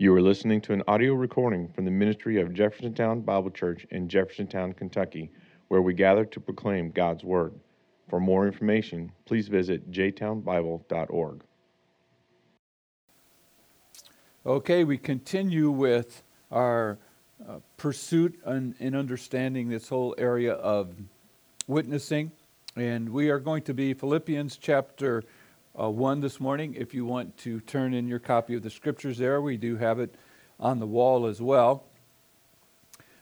You are listening to an audio recording from the ministry of Jeffersontown Bible Church in Jeffersontown, Kentucky, where we gather to proclaim God's Word. For more information, please visit jtownbible.org. Okay, we continue with our pursuit in understanding this whole area of witnessing, and we are going to be Philippians chapter 1 this morning. If you want to turn in your copy of the scriptures there, we do have it on the wall as well.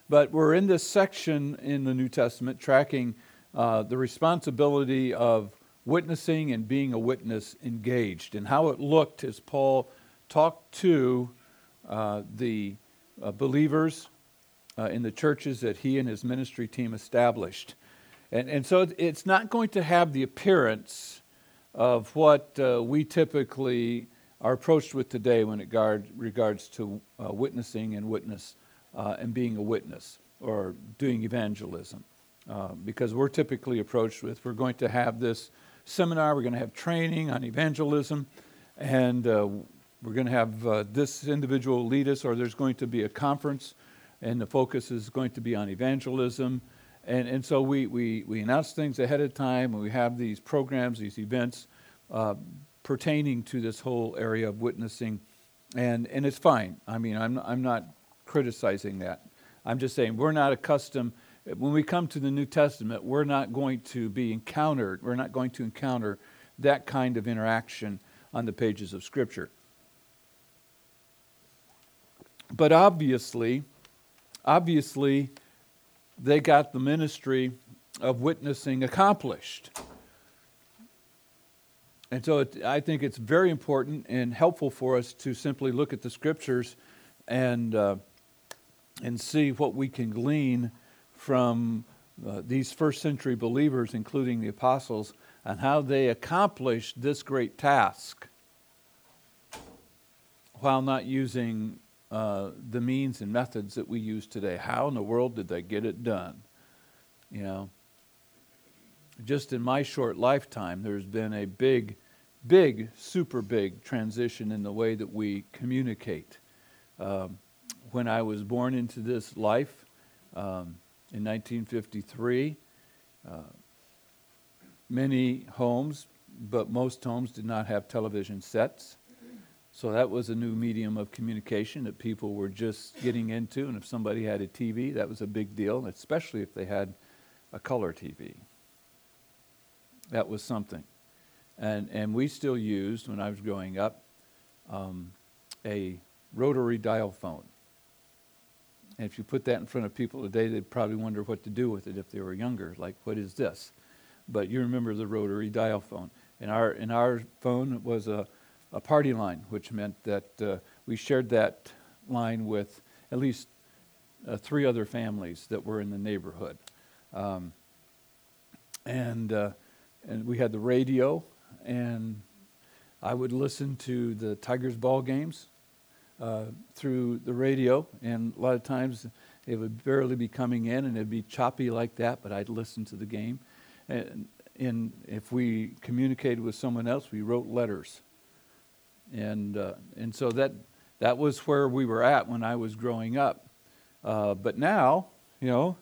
But we're in this section in the New Testament tracking the responsibility of witnessing and being a witness engaged, and how it looked as Paul talked to the believers in the churches that he and his ministry team established. And so it's not going to have the appearance of what we typically are approached with today when it regards to witnessing and witness and being a witness or doing evangelism, because we're typically approached with, we're going to have this seminar, we're going to have training on evangelism, and we're going to have this individual lead us, or there's going to be a conference, and the focus is going to be on evangelism. And so we announce things ahead of time, and we have these programs, these events pertaining to this whole area of witnessing, and it's fine. I mean, I'm not criticizing that. I'm just saying we're not accustomed. When we come to the New Testament, we're not going to encounter that kind of interaction on the pages of Scripture. But obviously, they got the ministry of witnessing accomplished. And so I think it's very important and helpful for us to simply look at the Scriptures and see what we can glean from these first century believers, including the apostles, and how they accomplished this great task while not using the means and methods that we use today. How in the world did they get it done? You know, just in my short lifetime, there's been a super big transition in the way that we communicate. When I was born into this life in 1953, many homes, but most homes did not have television sets. So that was a new medium of communication that people were just getting into. And if somebody had a TV, that was a big deal, especially if they had a color TV. That was something. And we still used, when I was growing up, a rotary dial phone. And if you put that in front of people today, they'd probably wonder what to do with it if they were younger. Like, what is this? But you remember the rotary dial phone. And our phone was a party line, which meant that we shared that line with at least three other families that were in the neighborhood. And we had the radio, and I would listen to the Tigers ball games through the radio, and a lot of times it would barely be coming in, and it'd be choppy like that, but I'd listen to the game. And if we communicated with someone else, we wrote letters. And so that was where we were at when I was growing up. But now, you know,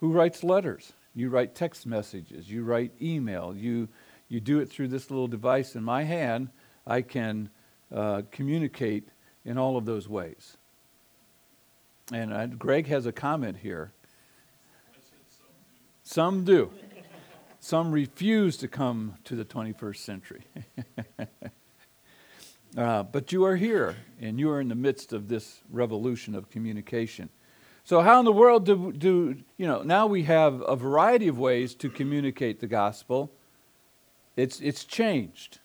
who writes letters? You write text messages. You write email. You do it through this little device in my hand. I can communicate in all of those ways. And Greg has a comment here. I said some do. Some refuse to come to the 21st century. But you are here, and you are in the midst of this revolution of communication. So how in the world now we have a variety of ways to communicate the gospel. It's changed.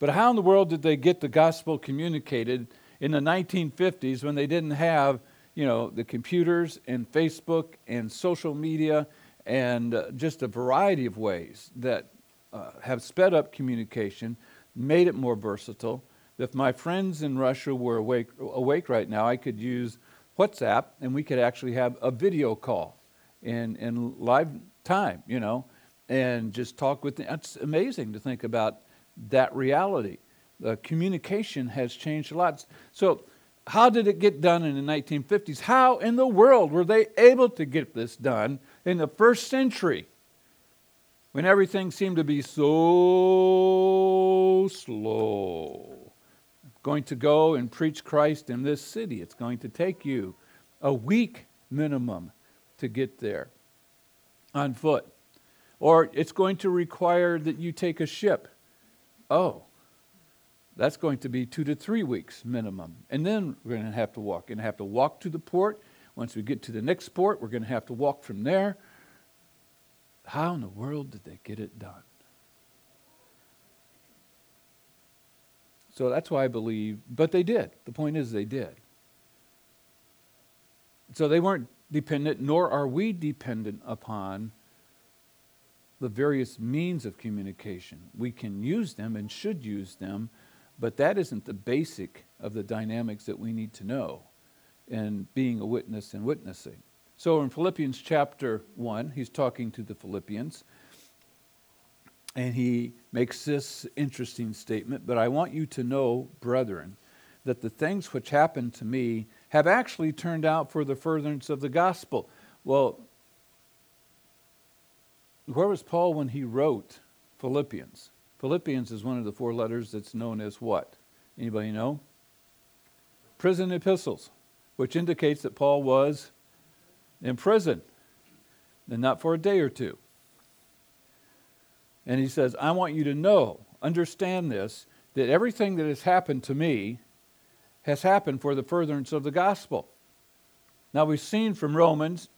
But how in the world did they get the gospel communicated in the 1950s when they didn't have, you know, the computers and Facebook and social media and just a variety of ways that have sped up communication, made it more versatile? If my friends in Russia were awake right now, I could use WhatsApp, and we could actually have a video call in live time, you know, and just talk with them. It's amazing to think about that reality. the communication has changed a lot. So how did it get done in the 1950s? How in the world were they able to get this done in the first century when everything seemed to be so slow? Going to go and preach Christ in this city. It's going to take you a week minimum to get there on foot. Or it's going to require that you take a ship. Oh, that's going to be 2 to 3 weeks minimum. And then we're going to have to walk. We're going to have to walk to the port. Once we get to the next port, we're going to have to walk from there. How in the world did they get it done? So that's why I believe, but they did. The point is they did. So they weren't dependent, nor are we dependent upon the various means of communication. We can use them and should use them, but that isn't the basic of the dynamics that we need to know in being a witness and witnessing. So in Philippians chapter 1, he's talking to the Philippians, and he makes this interesting statement, but I want you to know, brethren, that the things which happened to me have actually turned out for the furtherance of the gospel. Well, where was Paul when he wrote Philippians? Philippians is one of the four letters that's known as what? Anybody know? Prison epistles, which indicates that Paul was in prison, and not for a day or two. And he says, I want you to know, understand this, that everything that has happened to me has happened for the furtherance of the gospel. Now we've seen from Romans,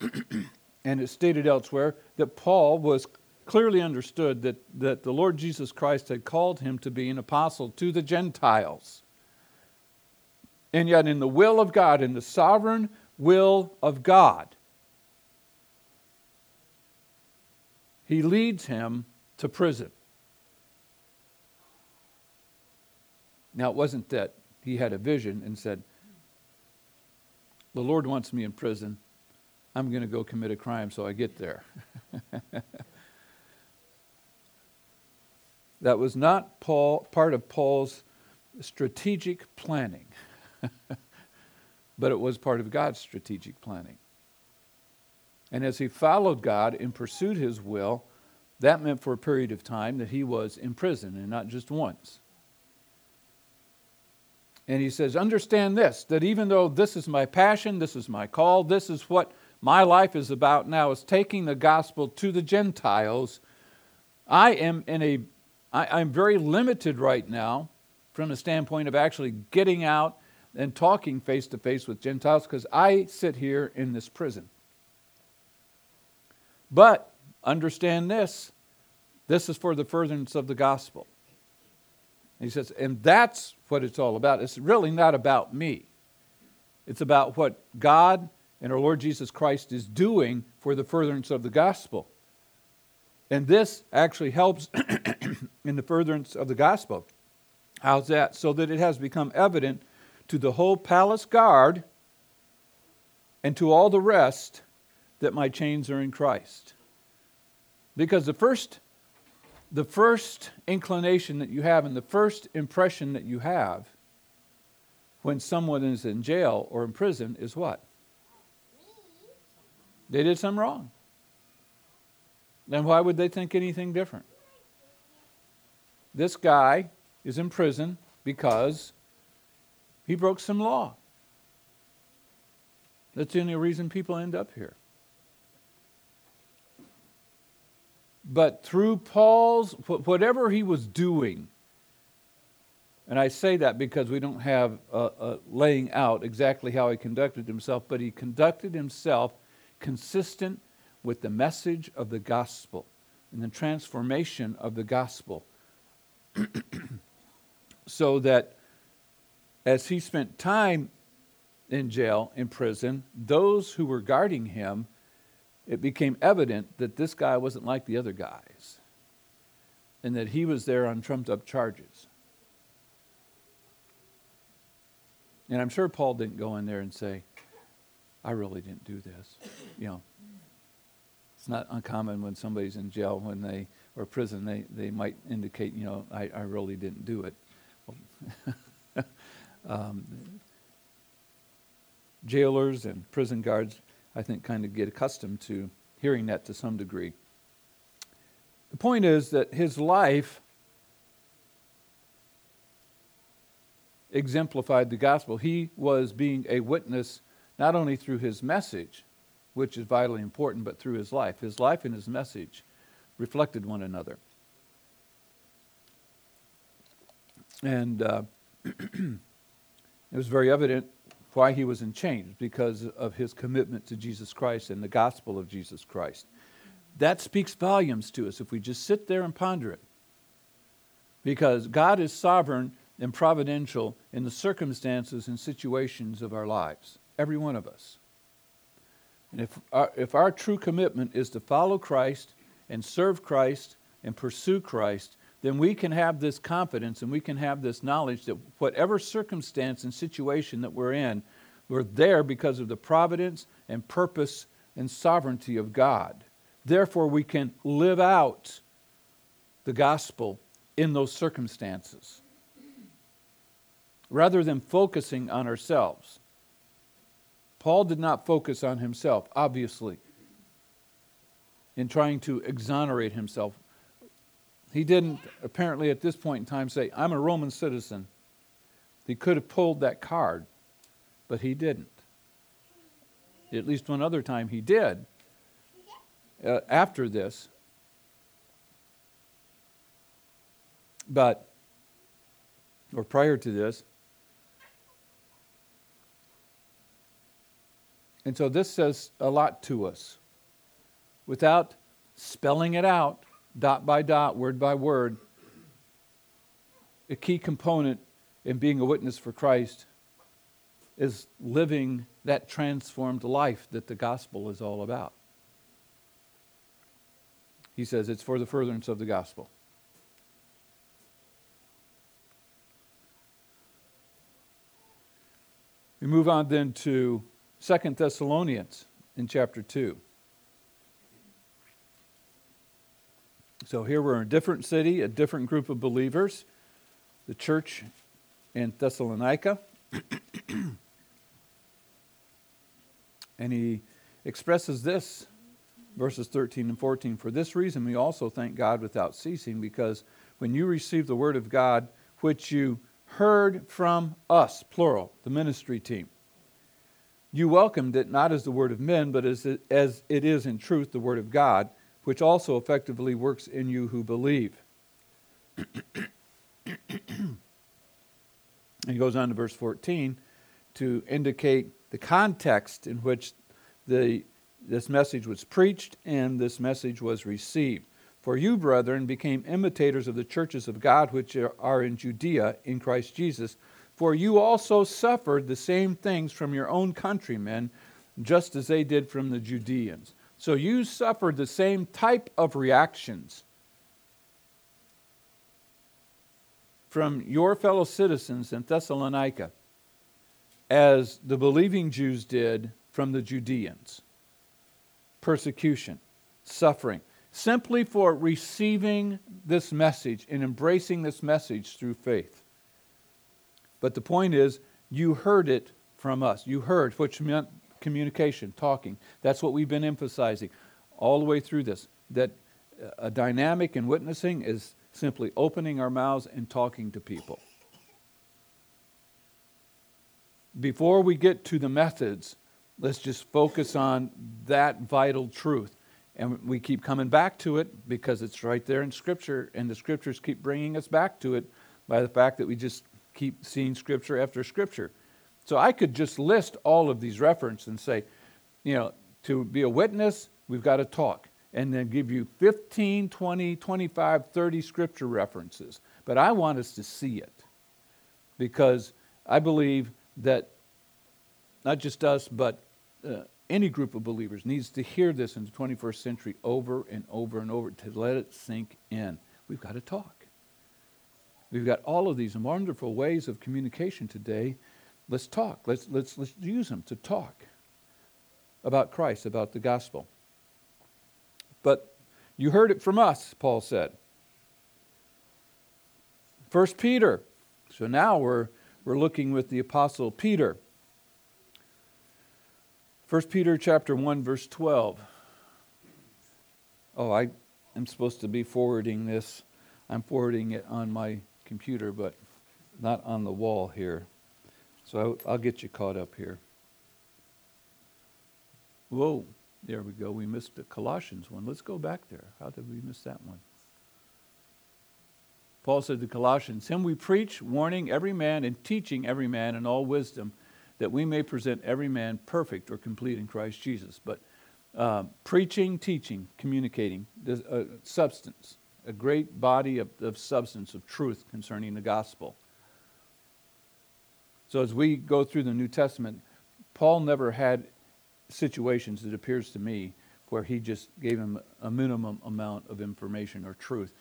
and it's stated elsewhere, that Paul was clearly understood that the Lord Jesus Christ had called him to be an apostle to the Gentiles. And yet in the will of God, in the sovereign will of God, he leads him to prison. Now, it wasn't that he had a vision and said, the Lord wants me in prison. I'm going to go commit a crime so I get there. That was not part of Paul's strategic planning, but it was part of God's strategic planning. And as he followed God and pursued his will, that meant for a period of time that he was in prison, and not just once. And he says, understand this, that even though this is my passion, this is my call, this is what my life is about now, is taking the gospel to the Gentiles, I'm very limited right now from a standpoint of actually getting out and talking face to face with Gentiles, because I sit here in this prison. But understand this, this is for the furtherance of the gospel. And he says, and that's what it's all about. It's really not about me. It's about what God and our Lord Jesus Christ is doing for the furtherance of the gospel. And this actually helps in the furtherance of the gospel. How's that? So that it has become evident to the whole palace guard and to all the rest that my chains are in Christ. Because the first inclination that you have and the first impression that you have when someone is in jail or in prison is what? They did something wrong. Then why would they think anything different? This guy is in prison because he broke some law. That's the only reason people end up here. But through Paul's, whatever he was doing, and I say that because we don't have a laying out exactly how he conducted himself, but he conducted himself consistent with the message of the gospel and the transformation of the gospel. So that as he spent time in jail, in prison, those who were guarding him, it became evident that this guy wasn't like the other guys and that he was there on trumped-up charges. And I'm sure Paul didn't go in there and say, I really didn't do this. You know, it's not uncommon when somebody's in jail, when they or prison, they might indicate, you know, I really didn't do it. Well, Jailers and prison guards, I think, kind of get accustomed to hearing that to some degree. The point is that his life exemplified the gospel. He was being a witness not only through his message, which is vitally important, but through his life. His life and his message reflected one another. And it was very evident why he was in chains, because of his commitment to Jesus Christ and the gospel of Jesus Christ. That speaks volumes to us if we just sit there and ponder it. Because God is sovereign and providential in the circumstances and situations of our lives, every one of us. And if our true commitment is to follow Christ and serve Christ and pursue Christ, then we can have this confidence and we can have this knowledge that whatever circumstance and situation that we're in, we're there because of the providence and purpose and sovereignty of God. Therefore, we can live out the gospel in those circumstances rather than focusing on ourselves. Paul did not focus on himself, obviously, in trying to exonerate himself. He didn't, apparently at this point in time, say, I'm a Roman citizen. He could have pulled that card, but he didn't. At least one other time he did. After this. But, or prior to this. And so this says a lot to us. Without spelling it out, dot by dot, word by word, a key component in being a witness for Christ is living that transformed life that the gospel is all about. He says it's for the furtherance of the gospel. We move on then to 2 Thessalonians in chapter 2. So here we're in a different city, a different group of believers, the church in Thessalonica. And he expresses this, verses 13 and 14, for this reason we also thank God without ceasing, because when you received the word of God, which you heard from us, plural, the ministry team, you welcomed it not as the word of men, but as it is in truth the word of God, which also effectively works in you who believe. And he goes on to verse 14 to indicate the context in which this message was preached and this message was received. For you, brethren, became imitators of the churches of God which are in Judea in Christ Jesus. For you also suffered the same things from your own countrymen, just as they did from the Judeans. So you suffered the same type of reactions from your fellow citizens in Thessalonica as the believing Jews did from the Judeans. Persecution, suffering, simply for receiving this message and embracing this message through faith. But the point is, you heard it from us. You heard, which meant communication, talking. That's what we've been emphasizing all the way through this, that a dynamic in witnessing is simply opening our mouths and talking to people. Before we get to the methods, let's just focus on that vital truth. And we keep coming back to it because it's right there in Scripture, and the Scriptures keep bringing us back to it by the fact that we just keep seeing Scripture after Scripture. So I could just list all of these references and say, you know, to be a witness, we've got to talk. And then give you 15, 20, 25, 30 scripture references. But I want us to see it. Because I believe that not just us, but any group of believers needs to hear this in the 21st century over and over and over to let it sink in. We've got to talk. We've got all of these wonderful ways of communication today. Let's talk. Let's use them to talk about Christ, about the gospel. But you heard it from us, Paul said. First Peter So now we're looking with the Apostle Peter. 1 Peter chapter 1, verse 12. Oh, I am supposed to be forwarding this. I'm forwarding it on my computer, but not on the wall here. So I'll get you caught up here. Whoa, there we go. We missed the Colossians one. Let's go back there. How did we miss that one? Paul said to Colossians, "Him we preach, warning every man and teaching every man in all wisdom, that we may present every man perfect or complete in Christ Jesus." But preaching, teaching, communicating, substance, a great body of substance, of truth concerning the gospel. So as we go through the New Testament, Paul never had situations, it appears to me, where he just gave him a minimum amount of information or truth.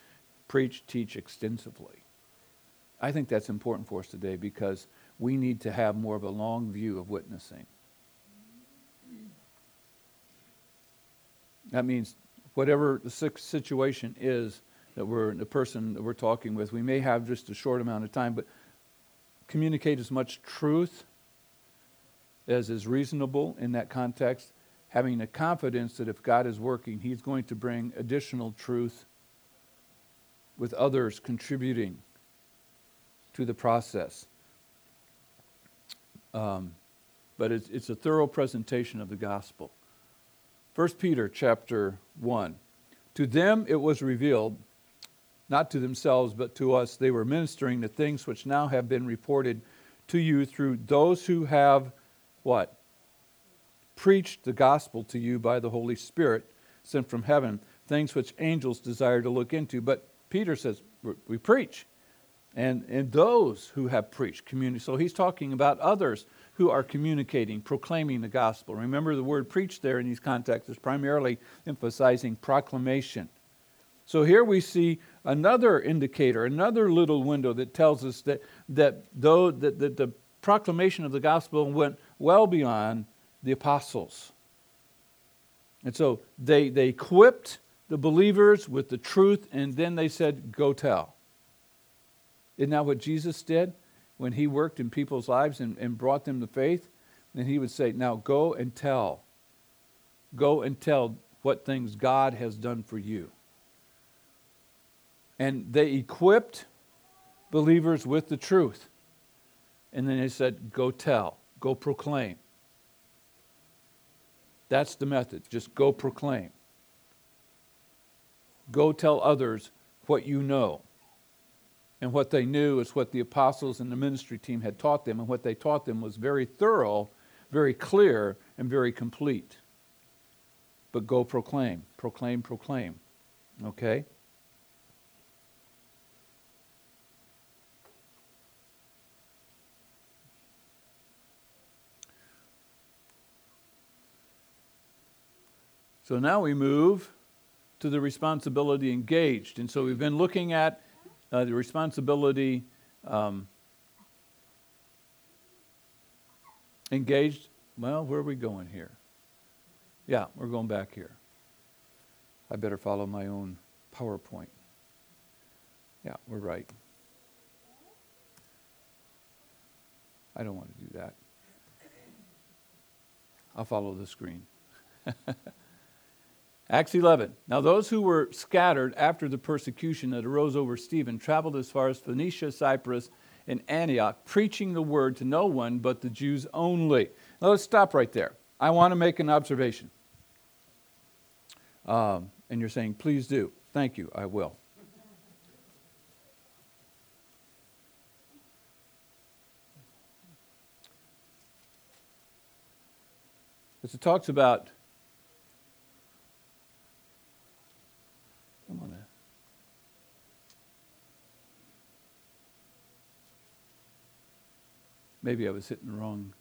Preach, teach extensively. I think that's important for us today, because we need to have more of a long view of witnessing. That means whatever the situation is that the person that we're talking with, we may have just a short amount of time, but communicate as much truth as is reasonable in that context, having the confidence that if God is working, He's going to bring additional truth with others contributing to the process. But it's a thorough presentation of the gospel. 1 Peter chapter 1. To them it was revealed, not to themselves, but to us, they were ministering the things which now have been reported to you through those who have, what? Preached the gospel to you by the Holy Spirit sent from heaven, things which angels desire to look into. But Peter says, we preach. And those who have preached, community. So he's talking about others who are communicating, proclaiming the gospel. Remember, the word preach there in these contexts is primarily emphasizing proclamation. So here we see another indicator, another little window that tells us that the proclamation of the gospel went well beyond the apostles. And so they equipped the believers with the truth, and then they said, go tell. Isn't that what Jesus did when He worked in people's lives and brought them to faith? Then He would say, now go and tell. Go and tell what things God has done for you. And they equipped believers with the truth. And then they said, go tell, go proclaim. That's the method, just go proclaim. Go tell others what you know. And what they knew is what the apostles and the ministry team had taught them, and what they taught them was very thorough, very clear, and very complete. But go proclaim, proclaim, proclaim. Okay? So now we move to the responsibility engaged. And so we've been looking at the responsibility engaged. Well, where are we going here? Yeah, we're going back here. I better follow my own PowerPoint. Yeah, we're right. I don't want to do that. I'll follow the screen. Acts 11. Now those who were scattered after the persecution that arose over Stephen traveled as far as Phoenicia, Cyprus, and Antioch, preaching the word to no one but the Jews only. Now let's stop right there. I want to make an observation. And you're saying, please do. Thank you, I will. As it talks about Maybe I was hitting the wrong.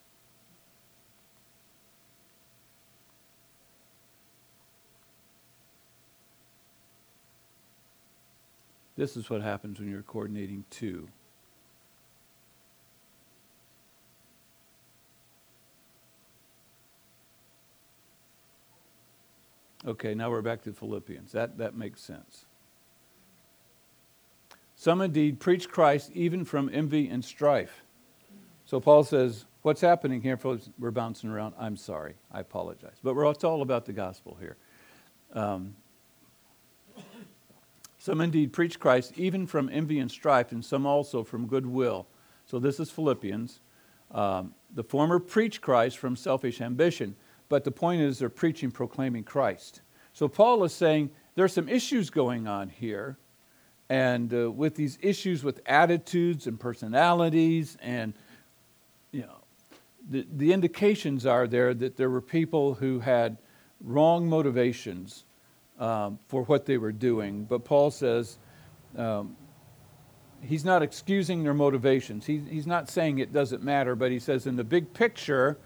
This is what happens when you're coordinating two. Okay, now we're back to Philippians. That makes sense. Some indeed preach Christ even from envy and strife. So Paul says, what's happening here? We're bouncing around. I'm sorry. I apologize. But it's all about the gospel here. Some indeed preach Christ even from envy and strife, and some also from goodwill. So this is Philippians. The former preach Christ from selfish ambition, but the point is they're preaching, proclaiming Christ. So Paul is saying there's some issues going on here, and with these issues with attitudes and personalities, and you know, the indications are there that there were people who had wrong motivations for what they were doing. But Paul says he's not excusing their motivations. He's not saying it doesn't matter, but he says in the big picture,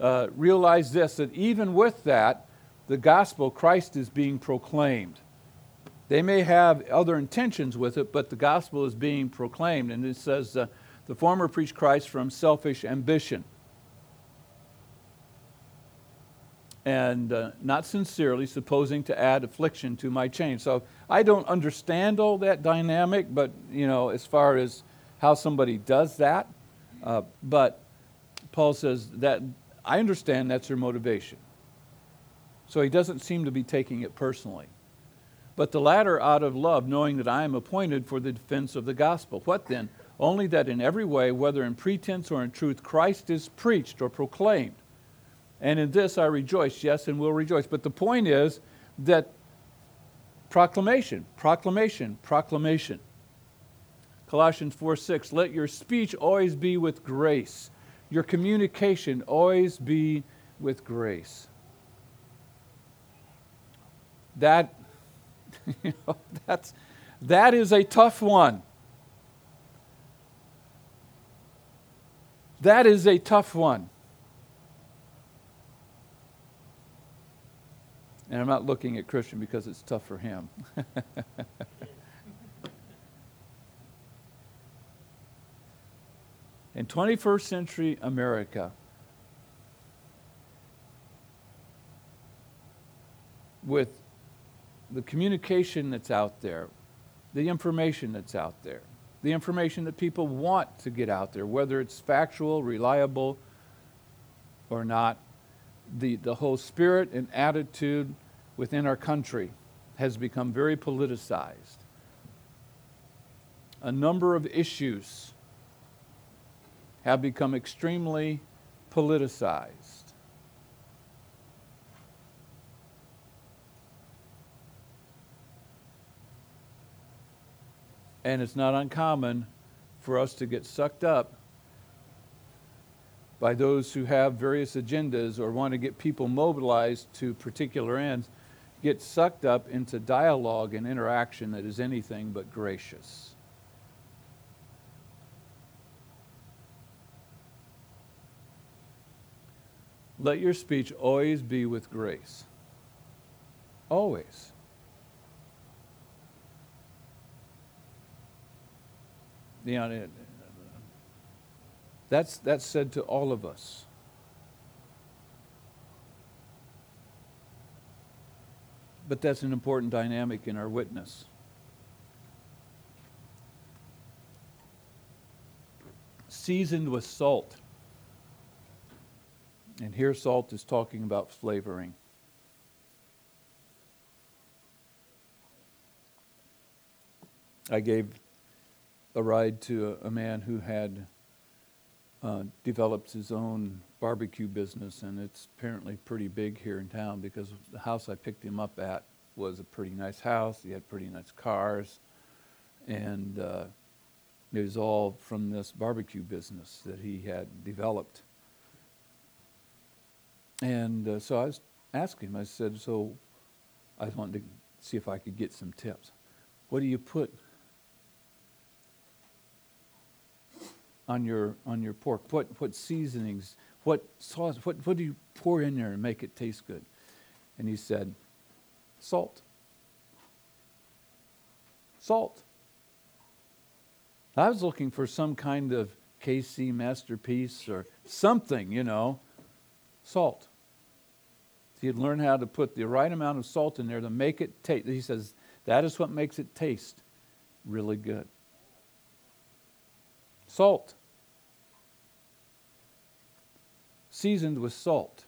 realize this, that even with that, the gospel, Christ is being proclaimed. They may have other intentions with it, but the gospel is being proclaimed. And it says, the former preached Christ from selfish ambition and not sincerely, supposing to add affliction to my chain. So I don't understand all that dynamic, but, you know, as far as how somebody does that, but Paul says that I understand that's their motivation. So he doesn't seem to be taking it personally. But the latter out of love, knowing that I am appointed for the defense of the gospel. What then? Only that in every way, whether in pretense or in truth, Christ is preached or proclaimed. And in this I rejoice, yes, and will rejoice. But the point is that proclamation, proclamation, proclamation. Colossians 4:6, let your speech always be with grace. Your communication always be with grace. That, you know, that is a tough one. That is a tough one. And I'm not looking at Christian because it's tough for him. In 21st century America, with the communication that's out there, the information that's out there, the information that people want to get out there, whether it's factual, reliable, or not, the whole spirit and attitude within our country has become very politicized. A number of issues have become extremely politicized. And it's not uncommon for us to get sucked up by those who have various agendas or want to get people mobilized to particular ends, get sucked up into dialogue and interaction that is anything but gracious. Let your speech always be with grace. Always. You know, that's said to all of us. But that's an important dynamic in our witness. Seasoned with salt. And here salt is talking about flavoring. I gave a ride to a man who had developed his own barbecue business, and it's apparently pretty big here in town because the house I picked him up at was a pretty nice house. He had pretty nice cars, and it was all from this barbecue business that he had developed. And so I was asking him, I said, so I wanted to see if I could get some tips. What do you put on your pork? What seasonings, what sauce, what do you pour in there and make it taste good? And he said, salt. Salt. I was looking for some kind of KC masterpiece or something, you know. Salt. So you'd learn how to put the right amount of salt in there to make it taste. He says, that is what makes it taste really good. Salt. Seasoned with salt.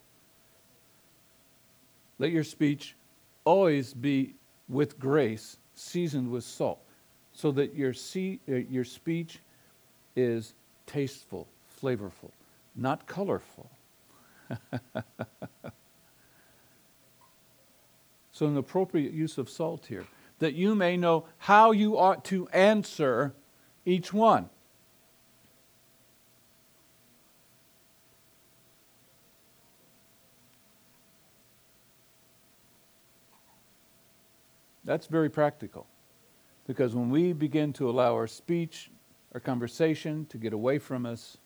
Let your speech always be with grace, seasoned with salt, so that your speech is tasteful, flavorful, not colorful. So an appropriate use of salt here, that you may know how you ought to answer each one. That's very practical, because when we begin to allow our speech, our conversation to get away from us,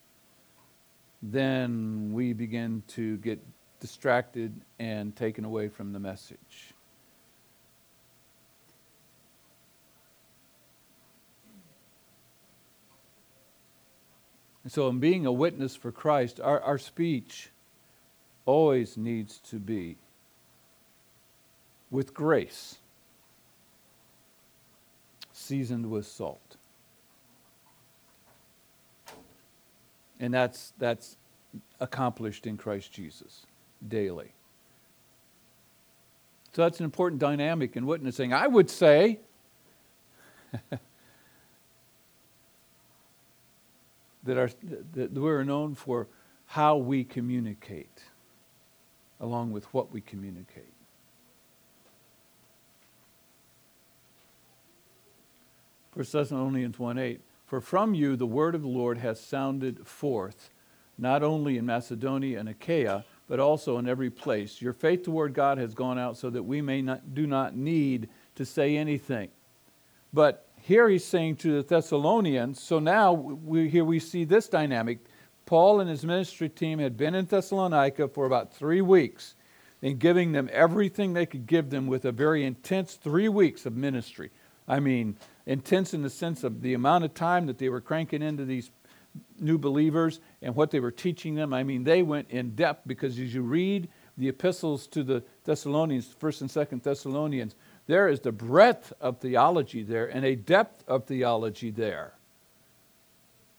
then we begin to get distracted and taken away from the message. And so in being a witness for Christ, our speech always needs to be with grace, seasoned with salt. And that's accomplished in Christ Jesus daily. So that's an important dynamic in witnessing. I would say that we're known for how we communicate, along with what we communicate. First Thessalonians 1:8, for from you the word of the Lord has sounded forth, not only in Macedonia and Achaia, but also in every place. Your faith toward God has gone out so that we do not need to say anything. But here he's saying to the Thessalonians, so now we see this dynamic. Paul and his ministry team had been in Thessalonica for about 3 weeks and giving them everything they could give them with a very intense 3 weeks of ministry. I mean, intense in the sense of the amount of time that they were cranking into these new believers and what they were teaching them. I mean, they went in depth, because as you read the epistles to the Thessalonians, 1st and 2nd Thessalonians, there is the breadth of theology there and a depth of theology there.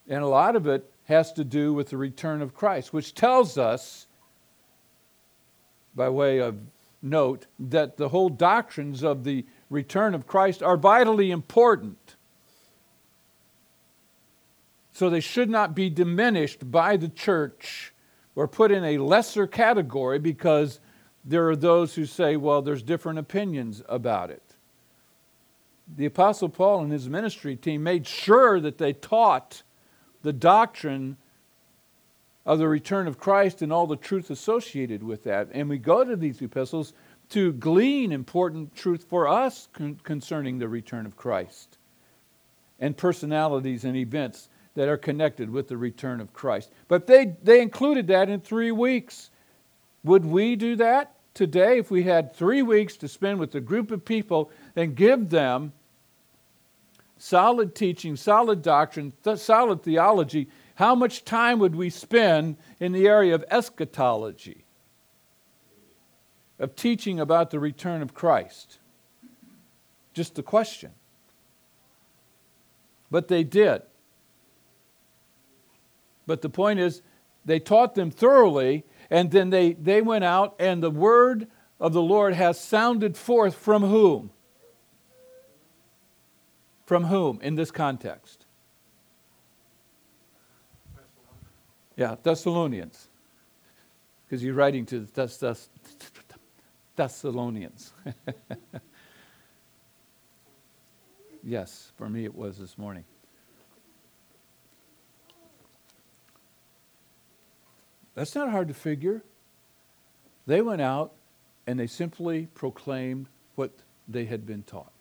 And a lot of it has to do with the return of Christ, which tells us, by way of note, that the whole doctrines of the return of Christ are vitally important. So they should not be diminished by the church or put in a lesser category because there are those who say, well, there's different opinions about it. The Apostle Paul and his ministry team made sure that they taught the doctrine of the return of Christ and all the truth associated with that. And we go to these epistles to glean important truth for us concerning the return of Christ and personalities and events that are connected with the return of Christ. But they included that in 3 weeks. Would we do that today if we had 3 weeks to spend with a group of people and give them solid teaching, solid doctrine, solid theology? How much time would we spend in the area of eschatology? Of teaching about the return of Christ? Just the question. But they did. But the point is, they taught them thoroughly, and then they went out, and the word of the Lord has sounded forth from whom? From whom in this context? Yeah, Thessalonians. Because you're writing to the Thessalonians. Yes, for me it was this morning. That's not hard to figure. They went out and they simply proclaimed what they had been taught.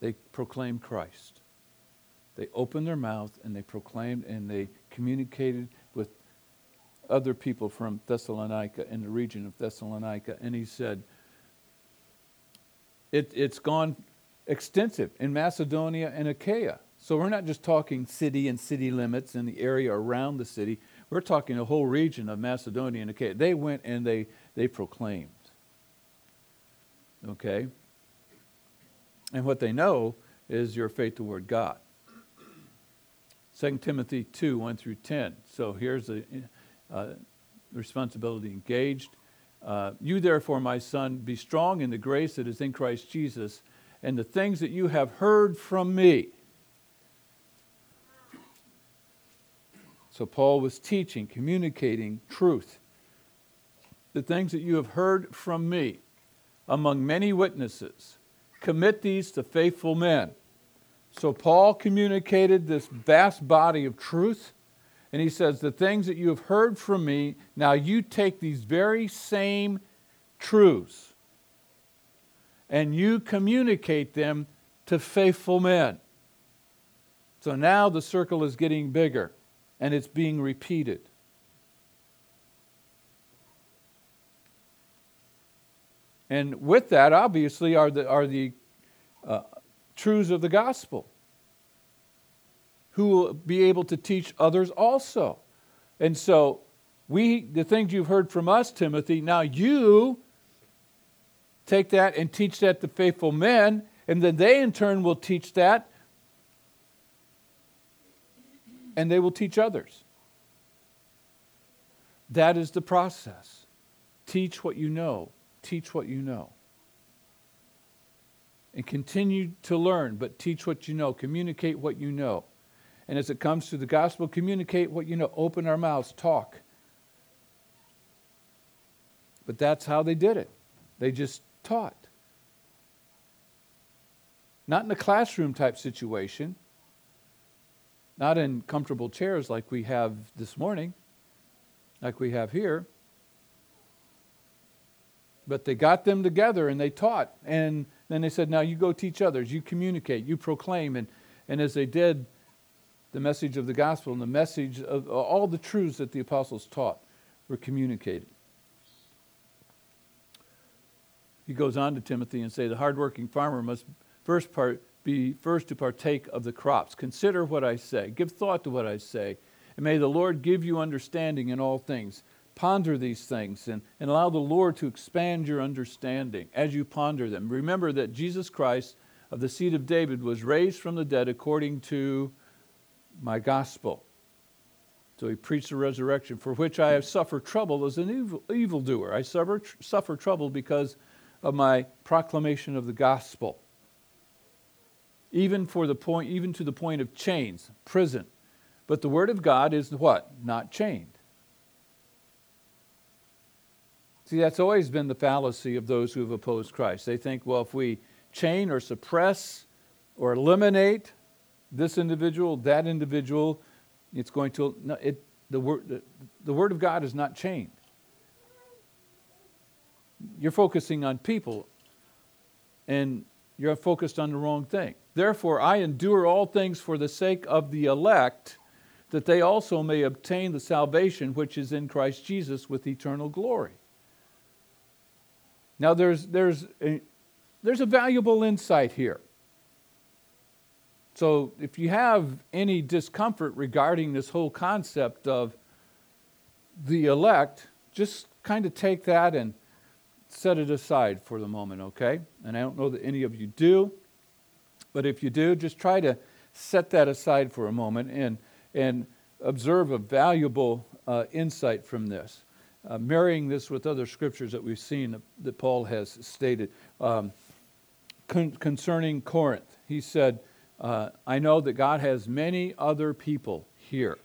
They proclaimed Christ. They opened their mouth and they proclaimed, and they communicated with other people from Thessalonica, in the region of Thessalonica, and he said, it's gone extensive in Macedonia and Achaia. So we're not just talking city and city limits and the area around the city. We're talking the whole region of Macedonia and Achaia. They went and they proclaimed. Okay? And what they know is your faith toward God. 2 Timothy 2, 1 through 10. So here's the responsibility engaged. You therefore, my son, be strong in the grace that is in Christ Jesus and the things that you have heard from me. So Paul was teaching, communicating truth. The things that you have heard from me among many witnesses, commit these to faithful men. So Paul communicated this vast body of truth, and he says, the things that you have heard from me, now you take these very same truths and you communicate them to faithful men. So now the circle is getting bigger and it's being repeated. And with that, obviously, are the truths of the gospel, who will be able to teach others also. And so the things you've heard from us, Timothy, now you take that and teach that to faithful men, and then they in turn will teach that, and they will teach others. That is the process. Teach what you know. Teach what you know. And continue to learn, but teach what you know. Communicate what you know. And as it comes to the gospel, communicate what you know. Open our mouths, talk. But that's how they did it. They just taught. Not in a classroom type situation. Not in comfortable chairs like we have this morning, like we have here. But they got them together and they taught. And then they said, now you go teach others. You communicate. You proclaim. And as they did, the message of the gospel and the message of all the truths that the apostles taught were communicated. He goes on to Timothy and say, the hardworking farmer must be first to partake of the crops. Consider what I say. Give thought to what I say. And may the Lord give you understanding in all things. Ponder these things and allow the Lord to expand your understanding as you ponder them. Remember that Jesus Christ of the seed of David was raised from the dead according to my gospel. So he preached the resurrection, for which I have suffered trouble as an evildoer. I suffer trouble because of my proclamation of the gospel. Even to the point of chains, prison. But the word of God is what? Not chained. See, that's always been the fallacy of those who have opposed Christ. They think, well, if we chain or suppress or eliminate this individual, that individual, it's going to... No, the Word of God is not chained. You're focusing on people, and you're focused on the wrong thing. Therefore, I endure all things for the sake of the elect, that they also may obtain the salvation which is in Christ Jesus with eternal glory. Now, there's a valuable insight here. So if you have any discomfort regarding this whole concept of the elect, just kind of take that and set it aside for the moment, okay? And I don't know that any of you do, but if you do, just try to set that aside for a moment and observe a valuable insight from this. Marrying this with other scriptures that we've seen that Paul has stated. Concerning Corinth, he said, I know that God has many other people here.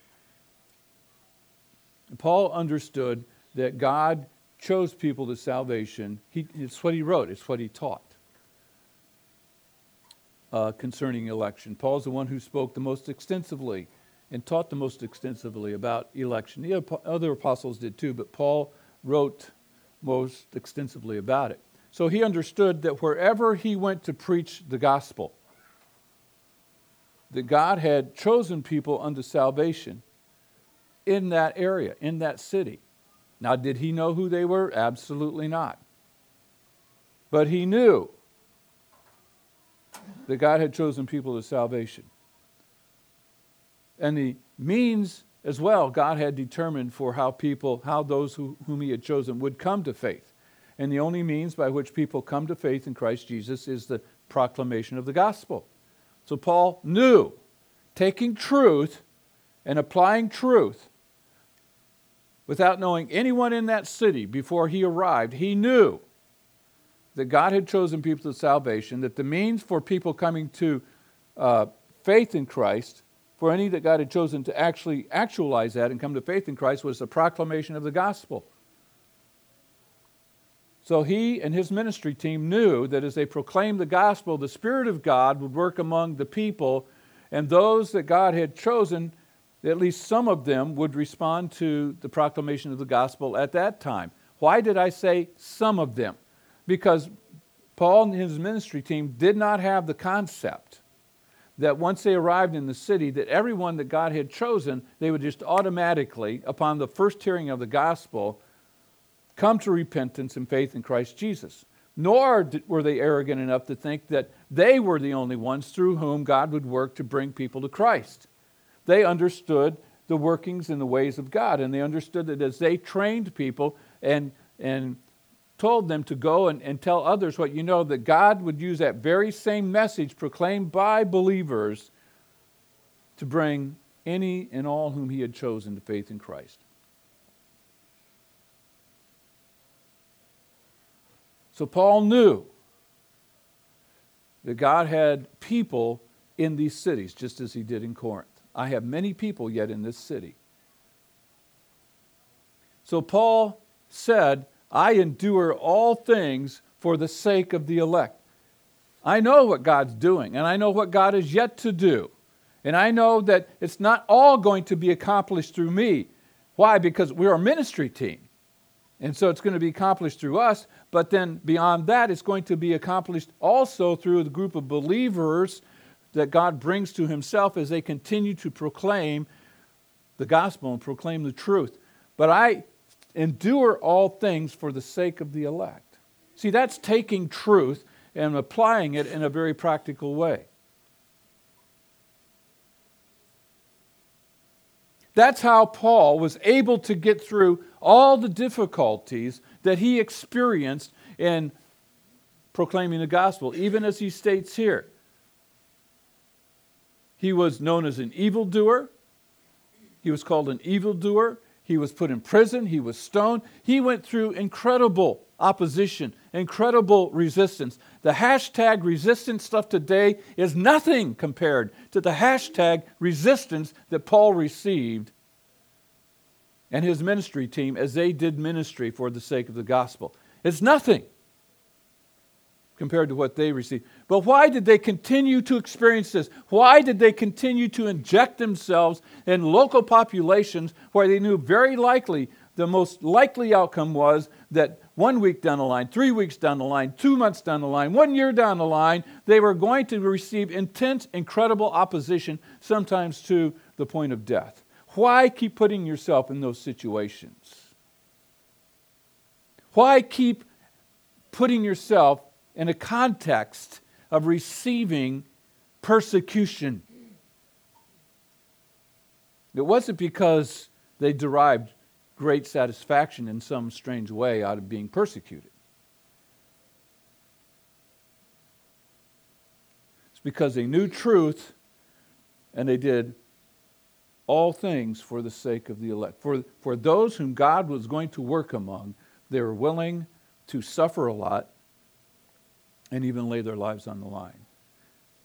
And Paul understood that God chose people to salvation. It's what he wrote. It's what he taught concerning election. Paul's the one who spoke the most extensively and taught the most extensively about election. The other apostles did too, but Paul wrote most extensively about it. So he understood that wherever he went to preach the gospel, that God had chosen people unto salvation in that area, in that city. Now, did he know who they were? Absolutely not. But he knew that God had chosen people to salvation. And the means as well God had determined for how those whom he had chosen would come to faith. And the only means by which people come to faith in Christ Jesus is the proclamation of the gospel. So Paul knew taking truth and applying truth without knowing anyone in that city before he arrived, he knew that God had chosen people to salvation, that the means for people coming to faith in Christ, for any that God had chosen to actually actualize that and come to faith in Christ, was the proclamation of the gospel. So he and his ministry team knew that as they proclaimed the gospel, the Spirit of God would work among the people, and those that God had chosen, at least some of them, would respond to the proclamation of the gospel at that time. Why did I say some of them? Because Paul and his ministry team did not have the concept that once they arrived in the city, that everyone that God had chosen, they would just automatically, upon the first hearing of the gospel, come to repentance and faith in Christ Jesus. Nor were they arrogant enough to think that they were the only ones through whom God would work to bring people to Christ. They understood the workings and the ways of God, and they understood that as they trained people and told them to go and tell others what you know, that God would use that very same message proclaimed by believers to bring any and all whom he had chosen to faith in Christ. So Paul knew that God had people in these cities, just as he did in Corinth. I have many people yet in this city. So Paul said, I endure all things for the sake of the elect. I know what God's doing, and I know what God is yet to do. And I know that it's not all going to be accomplished through me. Why? Because we're a ministry team. And so it's going to be accomplished through us, but then beyond that, it's going to be accomplished also through the group of believers that God brings to himself as they continue to proclaim the gospel and proclaim the truth. But I endure all things for the sake of the elect. See, that's taking truth and applying it in a very practical way. That's how Paul was able to get through all the difficulties that he experienced in proclaiming the gospel, even as he states here. He was known as an evildoer. He was called an evildoer. He was put in prison. He was stoned. He went through incredible opposition, incredible resistance. The hashtag resistance stuff today is nothing compared to the hashtag resistance that Paul received and his ministry team as they did ministry for the sake of the gospel. It's nothing compared to what they received. But why did they continue to experience this? Why did they continue to inject themselves in local populations where they knew very likely, the most likely outcome was that 1 week down the line, 3 weeks down the line, 2 months down the line, 1 year down the line, they were going to receive intense, incredible opposition, sometimes to the point of death. Why keep putting yourself in those situations? Why keep putting yourself in a context of receiving persecution? It wasn't because they derived great satisfaction in some strange way out of being persecuted. It's because they knew truth and they did all things for the sake of the elect. For those whom God was going to work among, they were willing to suffer a lot and even lay their lives on the line.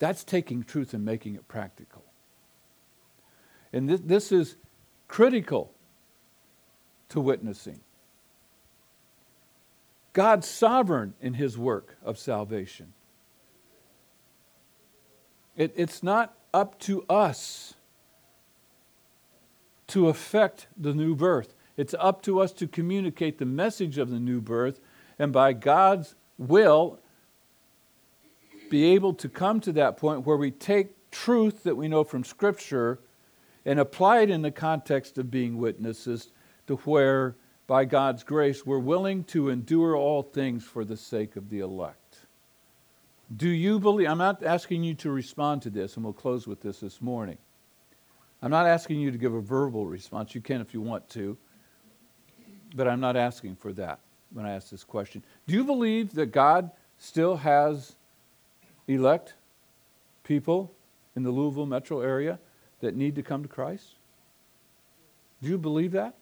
That's taking truth and making it practical. And this is critical to witnessing. God's sovereign in his work of salvation. It's not up to us to affect the new birth. It's up to us to communicate the message of the new birth, and by God's will, be able to come to that point where we take truth that we know from Scripture and apply it in the context of being witnesses, to where, by God's grace, we're willing to endure all things for the sake of the elect. Do you believe? I'm not asking you to respond to this, and we'll close with this morning. I'm not asking you to give a verbal response. You can if you want to, but I'm not asking for that when I ask this question. Do you believe that God still has elect people in the Louisville metro area that need to come to Christ? Do you believe that?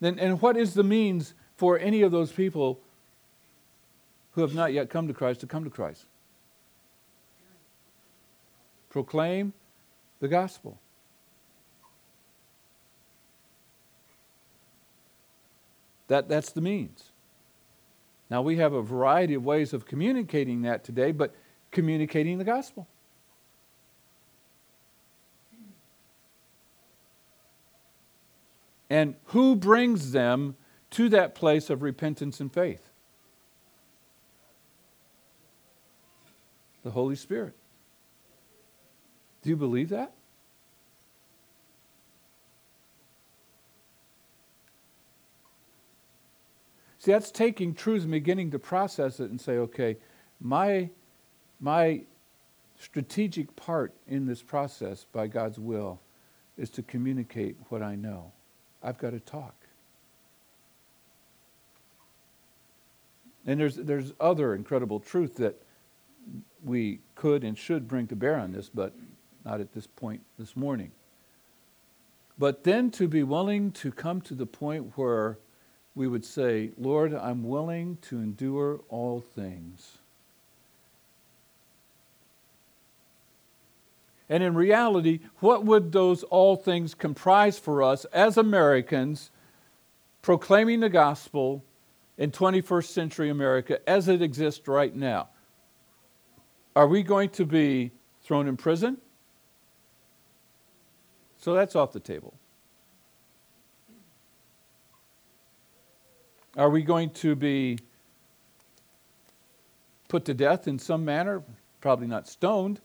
Then, and what is the means for any of those people who have not yet come to Christ to come to Christ? Proclaim the gospel. That's the means. Now, we have a variety of ways of communicating that today, but communicating the gospel. And who brings them to that place of repentance and faith? The Holy Spirit. Do you believe that? See, that's taking truth and beginning to process it and say, okay, my strategic part in this process by God's will is to communicate what I know. I've got to talk. And there's other incredible truth that we could and should bring to bear on this, but not at this point this morning. But then to be willing to come to the point where we would say, Lord, I'm willing to endure all things. And in reality, what would those all things comprise for us as Americans proclaiming the gospel in 21st century America as it exists right now? Are we going to be thrown in prison? So that's off the table. Are we going to be put to death in some manner? Probably not stoned.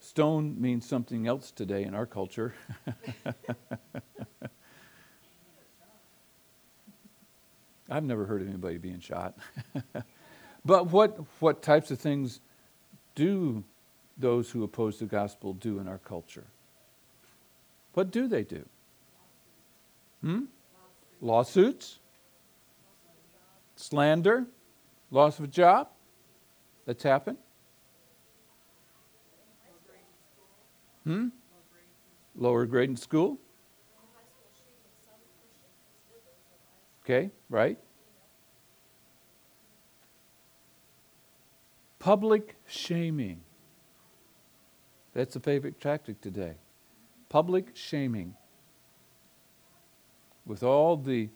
Stone means something else today in our culture. I've never heard of anybody being shot. But what types of things do those who oppose the gospel do in our culture? What do they do? Lawsuits? Slander? Loss of a job? That's happened. Lower grade in school. Okay, right. Public shaming. That's a favorite tactic today. Public shaming. With all the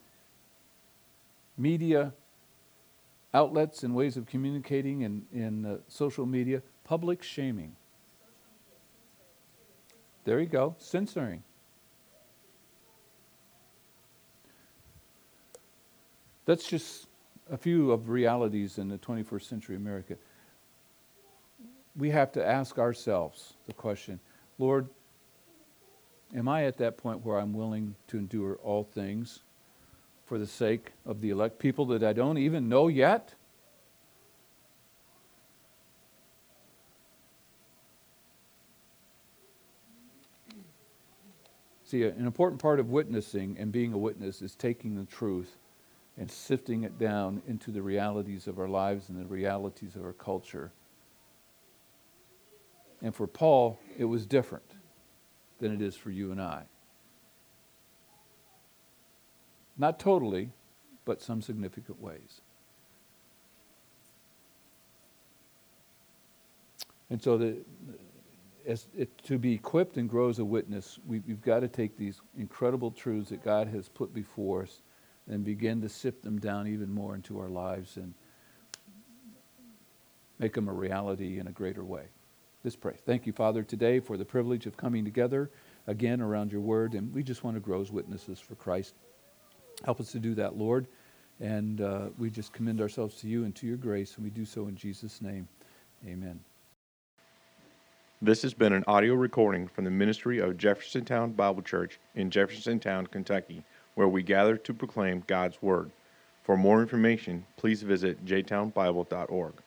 media outlets and ways of communicating in social media, public shaming. There you go, censoring. That's just a few of realities in the 21st century America. We have to ask ourselves the question, Lord, am I at that point where I'm willing to endure all things for the sake of the elect people that I don't even know yet? See, an important part of witnessing and being a witness is taking the truth and sifting it down into the realities of our lives and the realities of our culture. And for Paul, it was different than it is for you and I. Not totally, but some significant ways. And so to be equipped and grow as a witness, we've got to take these incredible truths that God has put before us and begin to sift them down even more into our lives and make them a reality in a greater way. Let's pray. Thank you, Father, today for the privilege of coming together again around your word, and we just want to grow as witnesses for Christ. Help us to do that, Lord, and we just commend ourselves to you and to your grace, and we do so in Jesus' name. Amen. This has been an audio recording from the ministry of Jeffersontown Bible Church in Jeffersontown, Kentucky, where we gather to proclaim God's Word. For more information, please visit jtownbible.org.